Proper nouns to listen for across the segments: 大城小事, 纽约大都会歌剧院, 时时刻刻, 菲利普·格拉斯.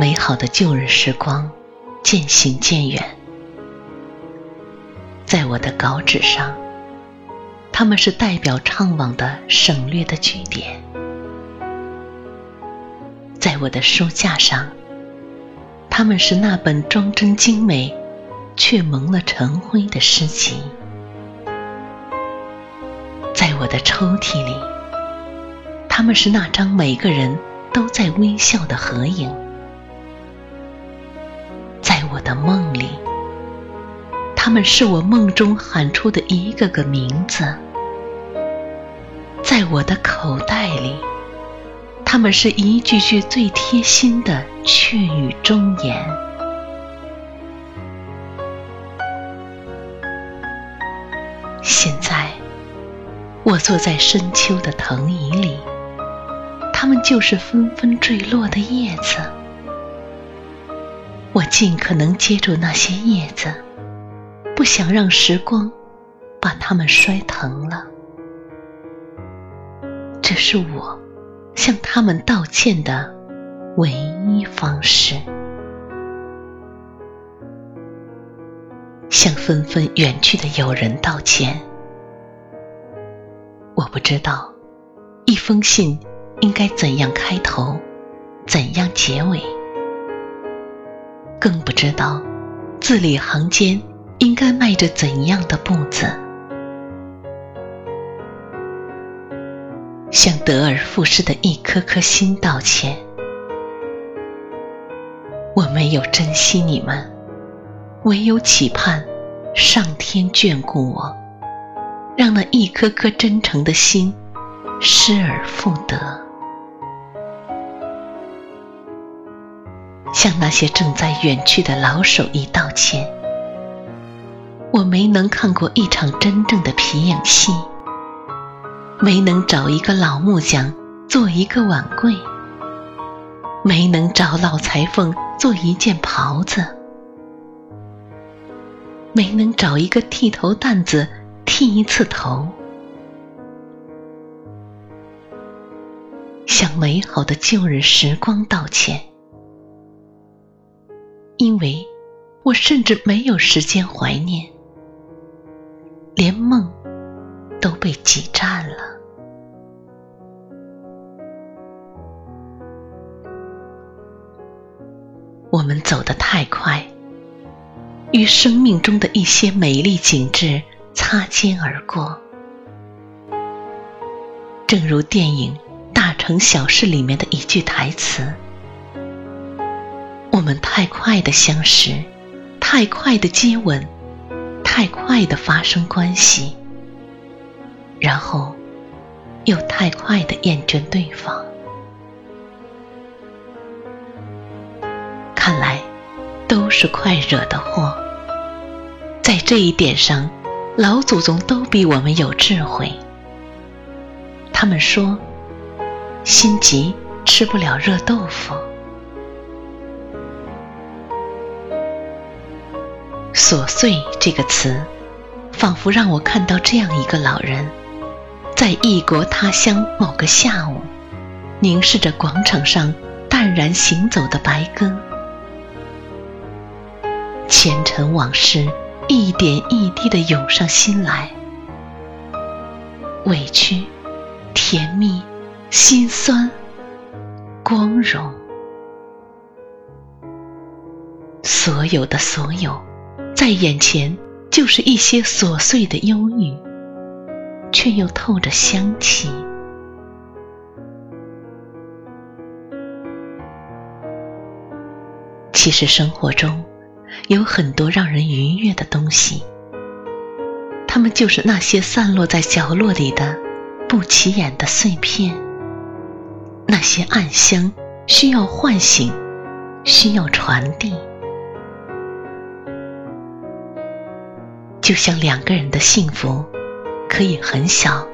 美好的旧日时光渐行渐远，在我的稿纸上，它们是代表怅惘的省略的句点；在我的书架上，它们是那本装帧精美却蒙了尘灰的诗集；在我的抽屉里，它们是那张每个人都在微笑的合影；我的梦里，他们是我梦中喊出的一个个名字；在我的口袋里，他们是一句句最贴心的雀语忠言。现在，我坐在深秋的藤椅里，他们就是纷纷坠落的叶子。我尽可能接住那些叶子，不想让时光把它们摔疼了。这是我向他们道歉的唯一方式。向纷纷远去的友人道歉。我不知道一封信应该怎样开头，怎样结尾，更不知道字里行间应该迈着怎样的步子。向得而复失的一颗颗心道歉。我没有珍惜你们，唯有期盼上天眷顾我，让那一颗颗真诚的心失而复得。向那些正在远去的老手艺道歉。我没能看过一场真正的皮影戏，没能找一个老木匠做一个碗柜，没能找老裁缝做一件袍子，没能找一个剃头担子剃一次头。向美好的旧日时光道歉。因为我甚至没有时间怀念，连梦都被挤占了。我们走得太快，与生命中的一些美丽景致擦肩而过。正如电影《大城小事》里面的一句台词，我们太快的相识，太快的接吻，太快的发生关系，然后又太快的厌倦对方。看来都是快惹的祸。在这一点上，老祖宗都比我们有智慧。他们说，心急吃不了热豆腐。琐碎这个词，仿佛让我看到这样一个老人，在异国他乡某个下午，凝视着广场上淡然行走的白鸽。前尘往事一点一滴地涌上心来，委屈、甜蜜、心酸、光荣，所有的所有在眼前，就是一些琐碎的忧郁，却又透着香气。其实生活中有很多让人愉悦的东西，它们就是那些散落在角落里的不起眼的碎片，那些暗香需要唤醒，需要传递，就像两个人的幸福可以很小，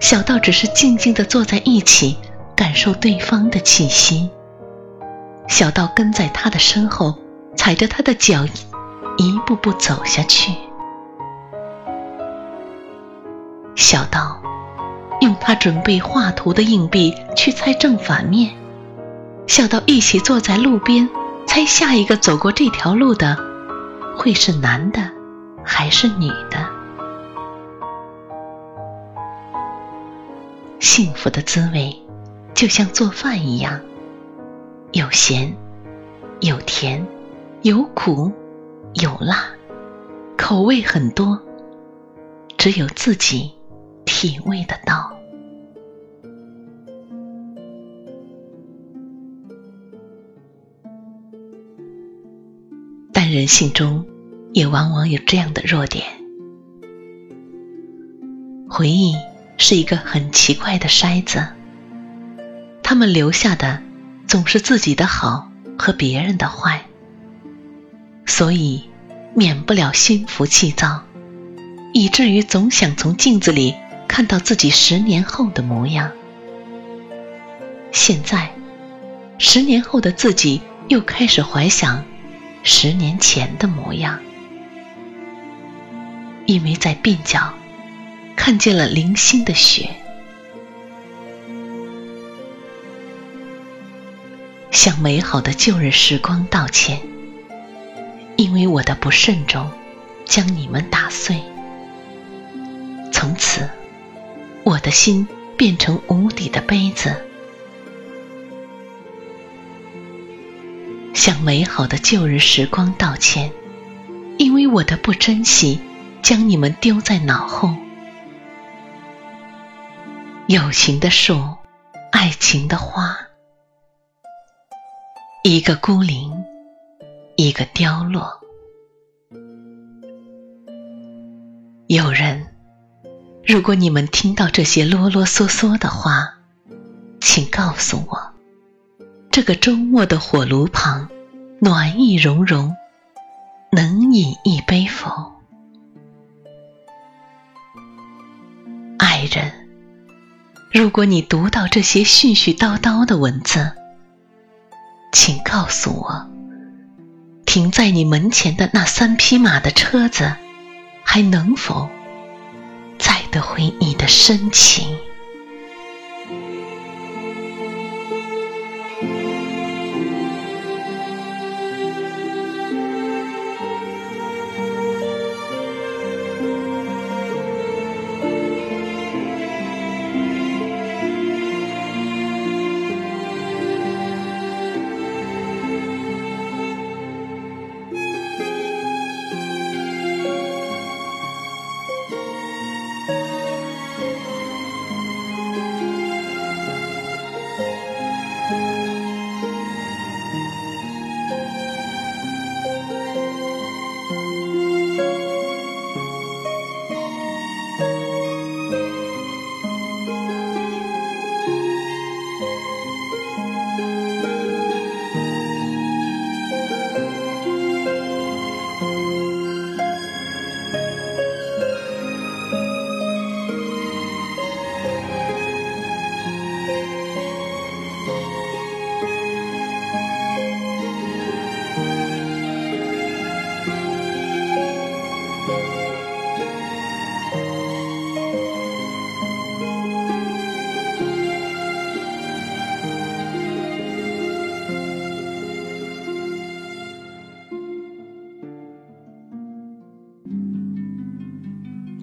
小到只是静静地坐在一起感受对方的气息，小到跟在他的身后踩着他的脚一步步走下去，小到用他准备画图的硬币去猜正反面，小到一起坐在路边猜下一个走过这条路的会是男的还是女的。幸福的滋味就像做饭一样，有咸有甜有苦有辣，口味很多，只有自己体味得到。但人性中也往往有这样的弱点，回忆是一个很奇怪的筛子，他们留下的总是自己的好和别人的坏，所以免不了心浮气躁，以至于总想从镜子里看到自己10年后的模样。现在10年后的自己又开始怀想10年前的模样，因为在鬓角看见了零星的雪。向美好的旧日时光道歉，因为我的不慎中将你们打碎，从此我的心变成无底的杯子。向美好的旧日时光道歉，因为我的不珍惜将你们丢在脑后。友情的树，爱情的花，一个孤零，一个凋落。友人，如果你们听到这些啰啰嗦嗦的话，请告诉我，这个周末的火炉旁，暖意融融，能饮一杯否？爱人，如果你读到这些絮絮叨叨的文字，请告诉我，停在你门前的那3匹马的车子，还能否载得回你的深情？